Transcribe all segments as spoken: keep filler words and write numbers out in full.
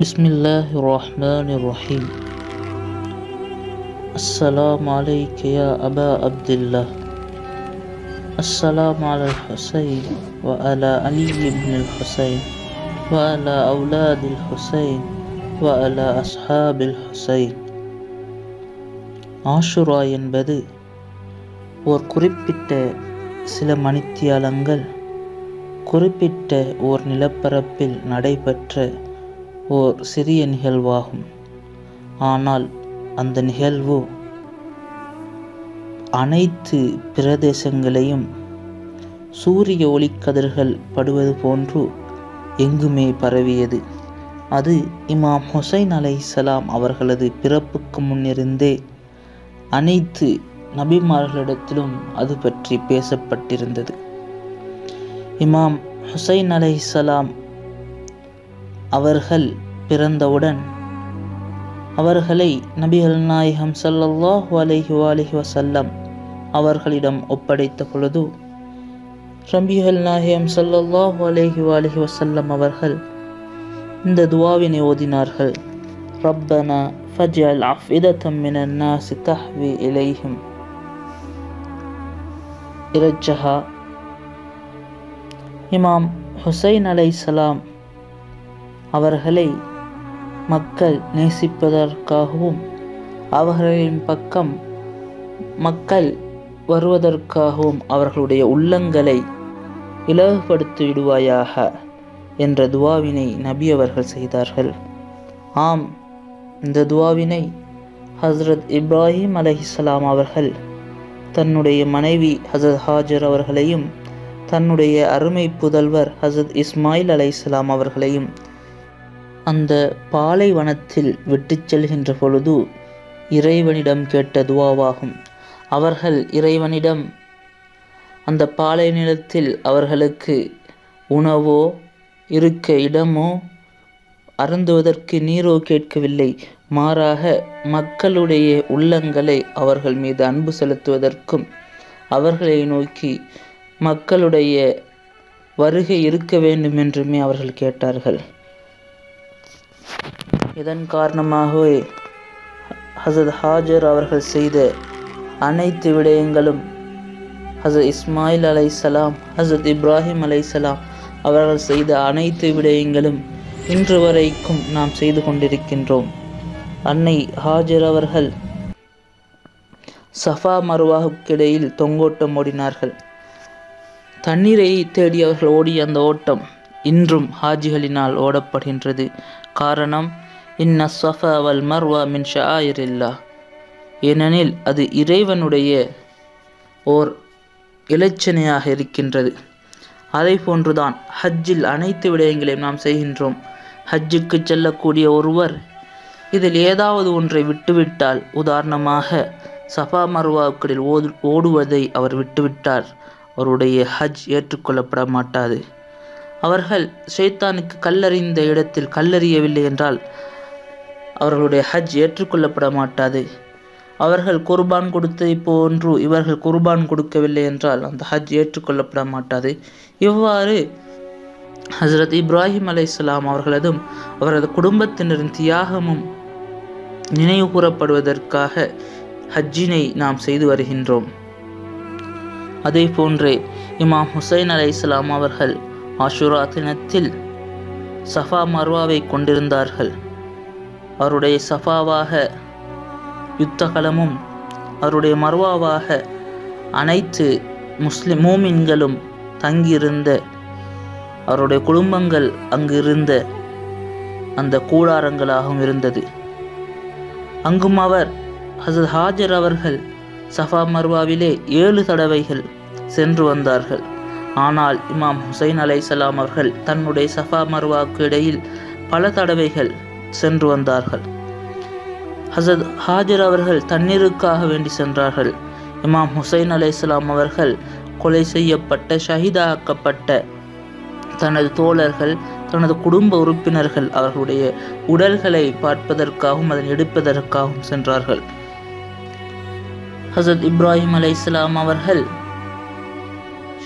பிஸ்மில்லாஹிர் ரஹ்மானிர் ரஹீம். அஸ்ஸலாமு அலைக்க யா அபா அப்துல்லாஹ். அஸ்ஸலாமு அலல் ஹுசைன் வ அலா அலி இப்னுல் ஹுசைன் வ அலா அவ்லாதில் ஹுசைன் வ அலா அஸ்ஹாபில் ஹுசைன். ஆஷுரா என்பது ஒரு குறிப்பிட்ட சில மணித்தியாலங்கள் குறிப்பிட்ட ஓர் நிலப்பரப்பில் நடைபெற்ற ஓர் சிறிய நிகழ்வாகும். ஆனால் அந்த நிகழ்வு அனைத்து பிரதேசங்களையும் சூரிய ஒளிக்கதிர்கள் படுவது போன்று எங்குமே பரவியது. அது இமாம் ஹுசைன் அலைஹிஸ்ஸலாம் அவர்களது பிறப்புக்கு முன்னிருந்தே அனைத்து நபிமார்களிடத்திலும் அது பற்றி பேசப்பட்டிருந்தது. இமாம் ஹுசைன் அலைஹிஸ்ஸலாம் அவர்கள் பிறந்தவுடன் அவர்களை நபிகள் நாயகம் ஸல்லல்லாஹு அலைஹி வஅலிஹி வஸல்லம் அவர்களிடம் ஒப்படைத்த பொழுது நபிகள் நாயகம் ஸல்லல்லாஹு அலைஹி வஅலிஹி வஸல்லம் அவர்கள் இந்த துவாவினை ஓதினார்கள்: ரப்பனா ஃபஜ்அல் அஃபிதத்தம் மினன் நாஸி தஹ்வி இலைஹிம் இரஜஹா. இமாம் ஹுசைன் அலைஹிஸ்ஸலாம் அவர்களை மக்கள் நேசிப்பதற்காகவும் அவர்களின் பக்கம் மக்கள் வருவதற்காகவும் அவர்களுடைய உள்ளங்களை இலகுபடுத்தி விடுவாயாக என்ற துவாவினை நபி அவர்கள் செய்தார்கள். ஆம், இந்த துவாவினை ஹஸ்ரத் இப்ராஹிம் அலைஹிஸ்ஸலாம் அவர்கள் தன்னுடைய மனைவி ஹஸ்ரத் ஹாஜர் அவர்களையும் தன்னுடைய அருமை புதல்வர் ஹஸ்ரத் இஸ்மாயில் அலைஹிஸ்ஸலாம் அவர்களையும் அந்த பாலைவனத்தில் விட்டு செல்கின்ற பொழுது இறைவனிடம் கேட்ட துவாவாகும். அவர்கள் இறைவனிடம் அந்த பாலை நிலத்தில் அவர்களுக்கு உணவோ இருக்க இடமோ அருந்துவதற்கு நீரோ கேட்கவில்லை, மாறாக மக்களுடைய உள்ளங்களை அவர்கள் மீது அன்பு செலுத்துவதற்கும் அவர்களை நோக்கி மக்களுடைய வருகை இருக்க வேண்டும் என்றுமே அவர்கள் கேட்டார்கள். இதன் காரணமாகவே ஹசத் ஹாஜர் அவர்கள் செய்த அனைத்து விடயங்களும் ஹசத் இஸ்மாயில் அலைஹிஸ்ஸலாம் ஹசத் இப்ராஹிம் அலைஹிஸ்ஸலாம் அவர்கள் செய்த அனைத்து விடயங்களும் இன்று வரைக்கும் நாம் செய்து கொண்டிருக்கின்றோம். அன்னை ஹாஜர் அவர்கள் சஃபா மருவாவுக்கிடையில் தொங்கோட்டம் ஓடினார்கள். தண்ணீரை தேடி அவர்கள் ஓடிய அந்த ஓட்டம் இன்றும் ஹாஜிகளினால் ஓடப்படுகின்றது. காரணம், இன்ன ஸஃபா வல் மர்வா மின் ஷஆயிரில்லாஹ், ஏனெனில் அது இறைவனுடைய ஓர் இலட்சணையாக இருக்கின்றது. அதை போன்றுதான் ஹஜ்ஜில் அனைத்து விடயங்களையும் நாம் செய்கின்றோம். ஹஜ்ஜுக்கு செல்லக்கூடிய ஒருவர் இதில் ஏதாவது ஒன்றை விட்டுவிட்டால், உதாரணமாக சஃபா மர்வாக்களில் ஓடு ஓடுவதை அவர் விட்டுவிட்டார், அவருடைய ஹஜ் ஏற்றுக்கொள்ளப்பட மாட்டாது. அவர்கள் ஷைத்தானுக்கு கல்லறிந்த இடத்தில் கல்லறியவில்லை என்றால் அவர்களுடைய ஹஜ் ஏற்றுக்கொள்ளப்பட மாட்டாது. அவர்கள் குர்பான் கொடுத்ததை போன்று இவர்கள் குர்பான் கொடுக்கவில்லை என்றால் அந்த ஹஜ் ஏற்றுக்கொள்ளப்பட மாட்டாது. இவ்வாறு ஹஸ்ரத் இப்ராஹிம் அலைஹிஸ்ஸலாம் அவர்களதும் அவரது குடும்பத்தினரின் தியாகமும் நினைவு கூறப்படுவதற்காக ஹஜ்ஜினை நாம் செய்து வருகின்றோம். அதே போன்றே இமாம் ஹுசைன் அலைஹிஸ்ஸலாம் அவர்கள் ஆஷுரா தினத்தில் சஃபா மர்வாவை கொண்டிருந்தார்கள். அவருடைய சஃபாவாக யுத்தகலமும் அவருடைய மர்வாவாக அனைத்து முஸ்லிம் மூமின்களும் தங்கியிருந்த அவருடைய குடும்பங்கள் அங்கு இருந்த அந்த கூடாரங்களாகவும் இருந்தது. அங்கும் அவர் ஹஸ்ரத் ஹாஜர் அவர்கள் சஃபா மர்வாவிலே ஏழு தடவைகள் சென்று வந்தார்கள். ஆனால் இமாம் ஹுசைன் அலைஹிஸ்ஸலாம் அவர்கள் தன்னுடைய சஃபா மர்வாவுக்கு இடையில் பல தடவைகள் சென்று வந்தார்கள். ஹசத் ஹாஜர் அவர்கள் தண்ணீருக்காக வேண்டி சென்றார்கள். இமாம் ஹுசைன் அலைஹிஸ்ஸலாம் அவர்கள் கொலை செய்யப்பட்ட ஷஹீதாக்கப்பட்ட தனது தோழர்கள் தனது குடும்ப உறுப்பினர்கள் அவர்களுடைய உடல்களை பார்ப்பதற்காகவும் அதனை எடுப்பதற்காகவும் சென்றார்கள். ஹசத் இப்ராஹிம் அலைஹிஸ்ஸலாம் அவர்கள்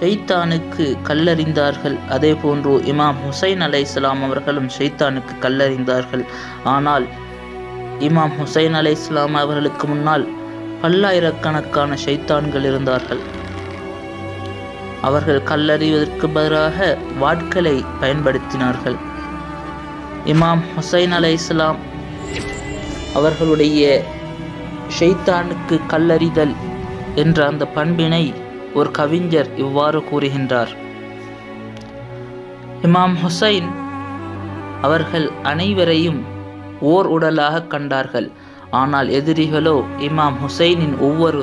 ஷைத்தானுக்கு கல்லறிந்தார்கள். அதே போன்று இமாம் ஹுசைன் அலைஹிஸ்ஸலாம் அவர்களும் ஷைத்தானுக்கு கல்லறிந்தார்கள். ஆனால் இமாம் ஹுசைன் அலைஹிஸ்ஸலாம் அவர்களுக்கு முன்னால் பல்லாயிரக்கணக்கான ஷைத்தான்கள் இருந்தார்கள். அவர்கள் கல்லறிவதற்கு பதிலாக வாட்களை பயன்படுத்தினார்கள். இமாம் ஹுசைன் அலைஹிஸ்ஸலாம் அவர்களுடைய ஷைத்தானுக்கு கல்லறிதல் என்ற அந்த பண்பினை ஒரு கவிஞர் இவ்வாறு கூறுகின்றார்: இமாம் ஹுசைன் அவர்கள் அனைவரையும் ஓர் உடலாக கண்டார்கள். ஆனால் எதிரிகளோ இமாம் ஹுசைனின் ஒவ்வொரு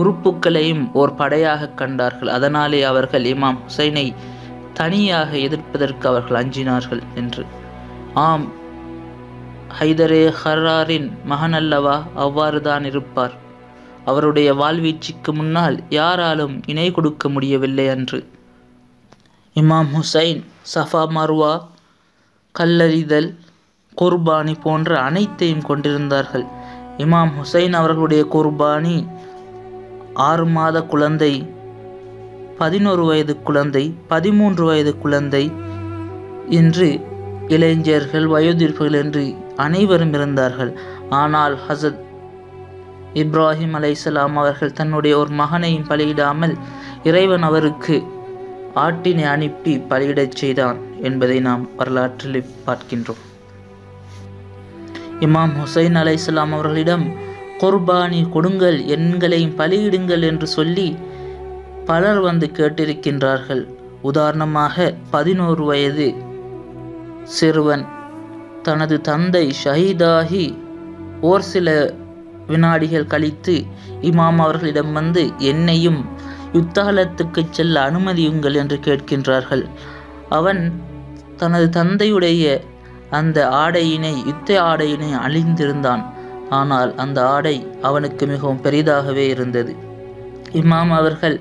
உறுப்புகளையும் ஓர் படையாக கண்டார்கள். அதனாலே அவர்கள் இமாம் ஹுசைனை தனியாக எதிர்ப்பதற்கு அவர்கள் அஞ்சினார்கள் என்று. ஆம், ஹைதரே ஹர்ராரின் மகனல்லவா அவ்வாறுதான் இருப்பார். அவருடைய வாழ்வீச்சுக்கு முன்னால் யாராலும் இணை கொடுக்க முடியவில்லை அன்று. இமாம் ஹுசைன் சஃபா, மர்வா, கல்லறிதல், குர்பானி போன்ற அனைத்தையும் கொண்டிருந்தார்கள். இமாம் ஹுசைன் அவர்களுடைய குர்பானி ஆறு மாத குழந்தை, பதினோரு வயது குழந்தை, பதிமூன்று வயது குழந்தை என்று இளைஞர்கள், வயோதிப்பர்கள் என்று அனைவரும் இருந்தார்கள். ஆனால் ஹசத் இப்ராஹிம் அலைஹிஸ்ஸலாம் அவர்கள் தன்னுடைய ஒரு மகனையும் பலியிடாமல் இறைவன் அவருக்கு ஆட்டினை அனுப்பி பலியிடச் செய்தான் என்பதை நாம் வரலாற்றில் பார்க்கின்றோம். இமாம் ஹுசைன் அலைஹிஸ்ஸலாம் அவர்களிடம் குர்பானி கொடுங்கள், எண்களையும் பலியிடுங்கள் என்று சொல்லி பலர் வந்து கேட்டிருக்கின்றார்கள். உதாரணமாக, பதினோரு வயது சிறுவன் தனது தந்தை ஷஹீதாகி ஓர் சில வினாடிகள் கழித்து இமாம் அவர்களிடம் வந்து என்னையும் யுத்தகலத்துக்கு செல்ல அனுமதியுங்கள் என்று கேட்கின்றார்கள். அவன் தனது தந்தையுடைய அந்த ஆடையினை, யுத்த ஆடையினை அழிந்திருந்தான். ஆனால் அந்த ஆடை அவனுக்கு மிகவும் பெரிதாகவே இருந்தது. இமாம் அவர்கள்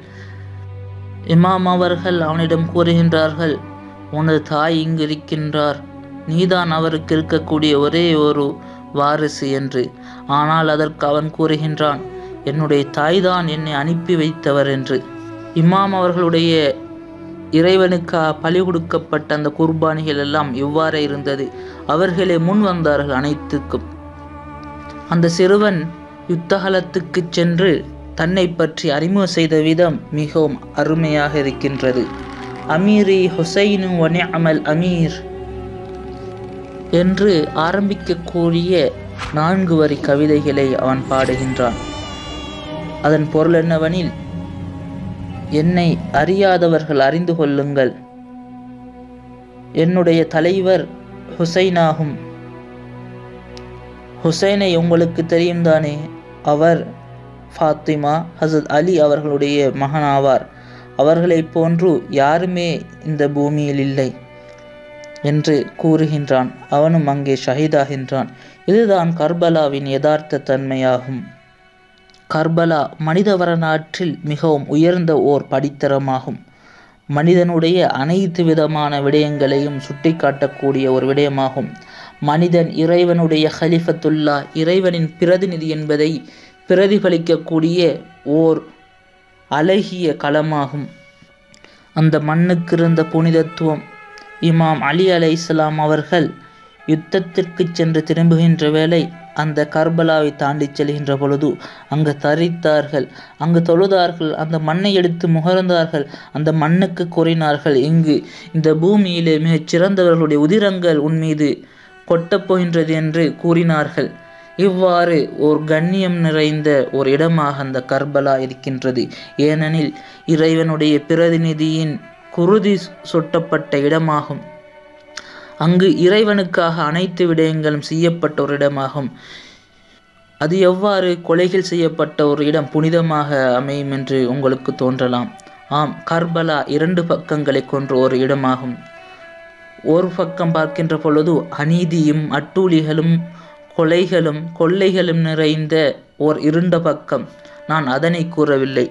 இமாம் அவர்கள் அவனிடம் கூறுகின்றார்கள்: உனது தாய் இங்கு இருக்கின்றார், நீதான் அவருக்கு இருக்கக்கூடிய ஒரே ஒரு வாரிசு என்று. ஆனால் அதற்கு அவன் கூறுகின்றான்: என்னுடைய தாய்தான் என்னை அனுப்பி வைத்தவர் என்று. இமாம் அவர்களுடைய இறைவனுக்காக பலி கொடுக்கப்பட்ட அந்த குர்பானிகள் எல்லாம் இவ்வாறே இருந்தது. அவர்களே முன் வந்தார்கள் அனைத்துக்கும். அந்த சிறுவன் யுத்தகலத்துக்கு சென்று தன்னை பற்றி அறிமுகம் செய்த விதம் மிகவும் அருமையாக இருக்கின்றது. அமீரி ஹுசைனு வனிஅமல் அமீர் என்று ஆரம்பிக்கக்கூடிய நான்கு வரி கவிதைகளை அவன் பாடுகின்றான். அதன் பொருள் என்னவெனில், என்னை அறியாதவர்கள் அறிந்து கொள்ளுங்கள், என்னுடைய தலைவர் ஹுசைனாகும், ஹுசைனை உங்களுக்கு தெரியும் தானே, அவர் ஃபாத்திமா, ஹசத் அலி அவர்களுடைய மகனாவார், அவர்களை போன்று யாருமே இந்த பூமியில் இல்லை என்று கூறுகின்றான். அவனும் அங்கே ஷஹீதாகின்றான். இதுதான் கர்பலாவின் யதார்த்த தன்மையாகும். கர்பலா மனித வரலாற்றில் மிகவும் உயர்ந்த ஓர் படித்தரமாகும். மனிதனுடைய அனைத்து விதமான விடயங்களையும் சுட்டி காட்டக்கூடிய ஒரு விடயமாகும். மனிதன் இறைவனுடைய ஹலிஃபத்துல்லா, இறைவனின் பிரதிநிதி என்பதை பிரதிபலிக்கக்கூடிய ஓர் அழகிய களமாகும். அந்த மண்ணுக்கு இருந்த புனிதத்துவம். இமாம் அலி அலைஹிஸ்ஸலாம் அவர்கள் யுத்தத்திற்கு சென்று திரும்புகின்ற வேளை அந்த கர்பலாவை தாண்டி செல்கின்ற பொழுது அங்கு தரித்தார்கள், அங்கு தொழுதார்கள், அந்த மண்ணை எடுத்து முகர்ந்தார்கள், அந்த மண்ணுக்கு கூறினார்கள்: இங்கு இந்த பூமியிலே மிகச் சிறந்தவர்களுடைய உதிரங்கள் உன் மீது கொட்டப்போகின்றது என்று கூறினார்கள். இவ்வாறு ஒரு கண்ணியம் நிறைந்த ஒரு இடமாக அந்த கர்பலா இருக்கின்றது. ஏனெனில் இறைவனுடைய பிரதிநிதியின் குருதி சொட்டப்பட்ட இடமாகும். அங்கு இறைவனுக்காக அனைத்து விடயங்களும் செய்யப்பட்ட ஒரு இடமாகும். அது எவ்வாறு கொலைகள் செய்யப்பட்ட ஒரு இடம் புனிதமாக அமையும் என்று உங்களுக்கு தோன்றலாம். ஆம், கர்பலா இரண்டு பக்கங்களை கொன்ற ஒரு இடமாகும். ஒரு பக்கம் பார்க்கின்ற பொழுது அநீதியும் அட்டூழிகளும் கொலைகளும் கொள்ளைகளும் நிறைந்த ஓர் இருண்ட பக்கம். நான் அதனை கூறவில்லை.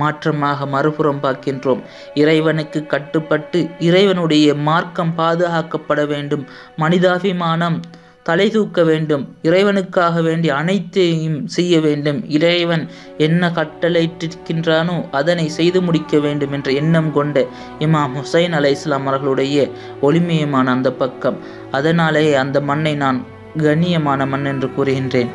மாற்றமாக மறுபுறம் பார்க்கின்றோம், இறைவனுக்கு கட்டுப்பட்டு இறைவனுடைய மார்க்கம் பாதுகாக்கப்பட வேண்டும், மனிதாபிமானம் தலை தூக்க வேண்டும். இறைவனுக்காக வேண்டி அனைத்தையும் செய்ய வேண்டும். இறைவன் என்ன கட்டளையிட்டிருக்கின்றானோ அதனை செய்து முடிக்க வேண்டும் என்ற எண்ணம் கொண்ட இமாம் ஹுசைன் அலை இஸ்லாம் அவர்களுடைய ஒளிமயமான அந்த பக்கம். அதனாலேயே அந்த மண்ணை நான் கண்ணியமான மண் என்று கூறுகின்றேன்.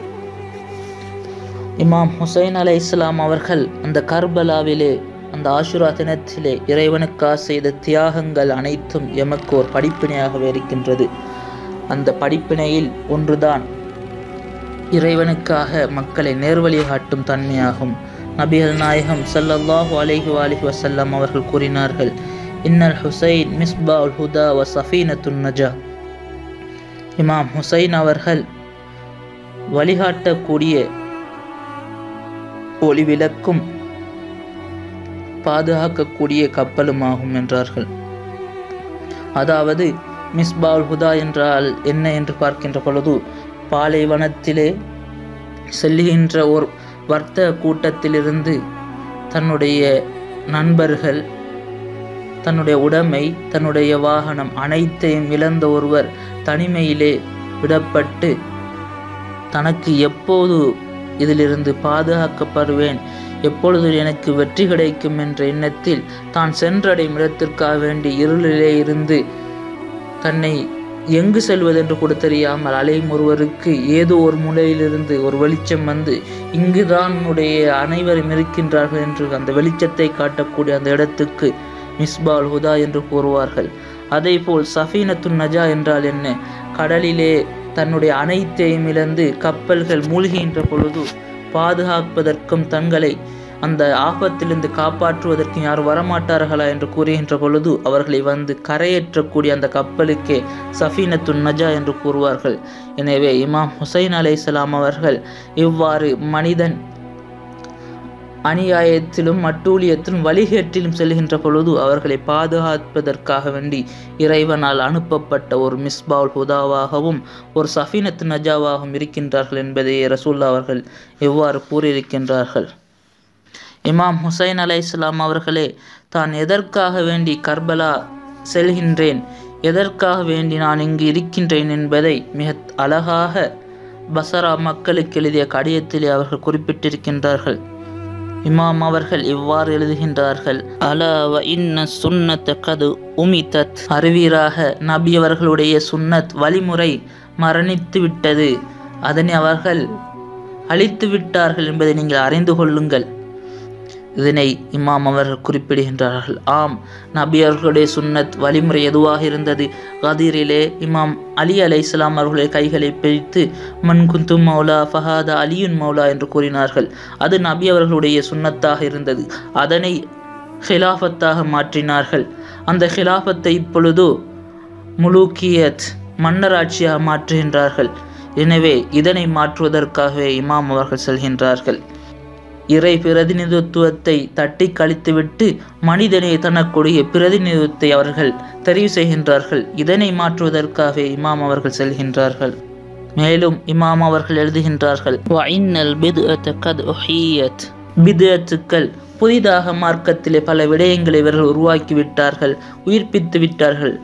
இமாம் ஹுசைன் அலை இஸ்லாம் அவர்கள் அந்த கர்பலாவிலே அந்த ஆஷுரா தினத்திலே இறைவனுக்காக செய்த தியாகங்கள் அனைத்தும் எமக்கு ஒரு படிப்பினையாகவே இருக்கின்றது. அந்த படிப்பினையில் ஒன்றுதான் இறைவனுக்காக மக்களை நேர்வழி காட்டும் தன்மையாகும். நபிகள் நாயகம் ஸல்லல்லாஹு அலைஹி வஅலிஹி வஸல்லம் அவர்கள் கூறினார்கள், இன்னல் ஹுசைன் மிஸ்பாஉல் ஹுதா வ ஸஃபீனத்துன் நஜா. இமாம் ஹுசைன் அவர்கள் வழிகாட்டக்கூடிய ஒளி விளக்கும் பாதுகாக்கக்கூடிய கப்பலும் ஆகும் என்றார்கள். அதாவது மிஸ்பால் ஹுதா என்றால் என்ன என்று பார்க்கின்ற பொழுது, பாலைவனத்திலே செல்லுகின்ற ஒரு வர்த்தக கூட்டத்திலிருந்து தன்னுடைய நண்பர்கள், தன்னுடைய உடைமை, தன்னுடைய வாகனம் அனைத்தையும் இழந்த ஒருவர் தனிமையிலே விடப்பட்டு தனக்கு எப்போது இதிலிருந்து பாதுகாக்கப்படுவேன், எப்பொழுது எனக்கு வெற்றி கிடைக்கும் என்ற எண்ணத்தில் தான் சென்றடையும் இடத்திற்காக வேண்டி இருளிலே இருந்து தன்னை எங்கு செல்வதென்று கூட தெரியாமல் அலையும் ஒருவருக்கு ஏதோ ஒரு மூலையிலிருந்து ஒரு வெளிச்சம் வந்து இங்குதான் உடைய அனைவரும் இருக்கின்றார்கள் என்று அந்த வெளிச்சத்தை காட்டக்கூடிய அந்த இடத்துக்கு மிஸ்பால் ஹுதா என்று கூறுவார்கள். அதே போல் சஃபீனத்துன் நஜா என்றால் என்ன? கடலிலே தன்னுடைய அனைத்தையும் இழந்து கப்பல்கள் மூழ்கின்ற பொழுது பாதுகாப்பதற்கும் தங்களை அந்த ஆபத்திலிருந்து காப்பாற்றுவதற்கு யார் வரமாட்டார்களா என்று கூறுகின்ற பொழுது அவர்களை வந்து கரையேற்றக்கூடிய அந்த கப்பலுக்கே சஃபீனத்துன் நஜா என்று கூறுவார்கள். எனவே இமாம் ஹுசைன் அலைஹிஸ்ஸலாம் அவர்கள் இவ்வாறு மனிதன் அநியாயத்திலும் அட்டூழியத்திலும் வழிகேட்டிலும் செல்கின்ற பொழுது அவர்களை பாதுகாப்பதற்காக வேண்டி இறைவனால் அனுப்பப்பட்ட ஒரு மிஸ்பால் ஹுதாவாகவும் ஒரு சஃபீனத்து நஜாவாகவும் இருக்கின்றார்கள் என்பதை ரசூல்லா அவர்கள் எவ்வாறு கூறியிருக்கின்றார்கள். இமாம் ஹுசைன் அலை இஸ்லாம் அவர்களே தான் எதற்காக வேண்டி கர்பலா செல்கின்றேன், எதற்காக வேண்டி நான் இங்கு இருக்கின்றேன் என்பதை மிக அழகாக பசரா மக்களுக்கு எழுதிய கடிதத்திலே அவர்கள் குறிப்பிட்டிருக்கின்றார்கள். இமாம் அவர்கள் இவ்வாறு எழுதுகின்றார்கள், அலா வ இன்ன சுன்னத் கது உமிதத். அறிவீராக, நபி அவர்களுடைய சுன்னத் வழிமுறை மரணித்து விட்டது, அதனை அவர்கள் அழித்து விட்டார்கள் என்பதை நீங்கள் அறிந்து கொள்ளுங்கள். இதனை இமாம் அவர்கள் குறிப்பிடுகின்றார்கள். ஆம், நபி அவர்களுடைய சுன்னத் வழிமுறை எதுவாக இருந்தது? கதிரிலே இமாம் அலி அலை இஸ்லாம் அவர்களுடைய கைகளை பிரித்து மன்குந்து மௌலா ஃபஹாதா அலியுன் மௌலா என்று கூறினார்கள். அது நபி அவர்களுடைய சுன்னத்தாக இருந்தது. அதனை ஹிலாஃபத்தாக மாற்றினார்கள். அந்த ஹிலாஃபத்தை இப்பொழுது முலூக்கியத் மன்னராட்சியாக மாற்றுகின்றார்கள். எனவே இதனை மாற்றுவதற்காகவே இமாம் அவர்கள் செல்கின்றார்கள். இறை பிரதிநிதித்துவத்தை தட்டி கழித்துவிட்டு மனிதனை தனக்குடைய பிரதிநிதித்துவத்தை அவர்கள் தெரிவு செய்கின்றார்கள். இதனை மாற்றுவதற்காகவே இமாம் அவர்கள் செல்கின்றார்கள். மேலும் இமாம் அவர்கள் எழுதுகின்றார்கள், பித்அத்துக்கள் புதிதாக மார்க்கத்திலே பல விடயங்களை இவர்கள் உருவாக்கிவிட்டார்கள், உயிர்ப்பித்து விட்டார்கள்.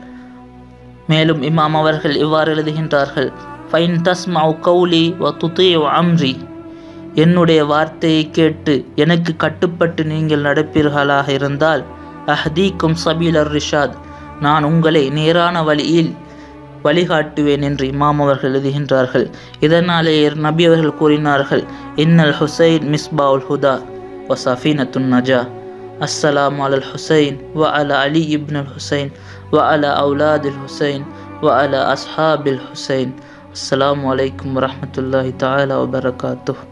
மேலும் இமாம் அவர்கள் இவ்வாறு எழுதுகின்றார்கள், ஃபைன் தஸ்மஉ கௌலி வ துதீஉ அம்ரி. என்னுடைய வார்த்தையை கேட்டு எனக்கு கட்டுப்பட்டு நீங்கள் நடப்பீர்களாக இருந்தால் அஹ்தீக்கும் சபீலர் ரிஷாத், நான் உங்களை நேரான வழியில் வழிகாட்டுவேன் என்று இமாம் அவர்கள் எழுதுகின்றார்கள். இதனாலே நபி அவர்கள் கூறினார்கள், இன்னல் ஹுசைன் மிஸ்பாவுல் ஹுதா வ சஃபீனத்துன் நஜா. அஸ்ஸலாம் அலல் ஹுசைன் வ அலா அலி இப்னுல் ஹுசைன் வ அலா அவுலாதுல் ஹுசைன் வ அலா அஸ்ஹாபில் ஹுசைன். அஸ்ஸலாமு அலைக்கும் வரஹ்மத்துல்லாஹி தஆலா வபரகாத்துஹு.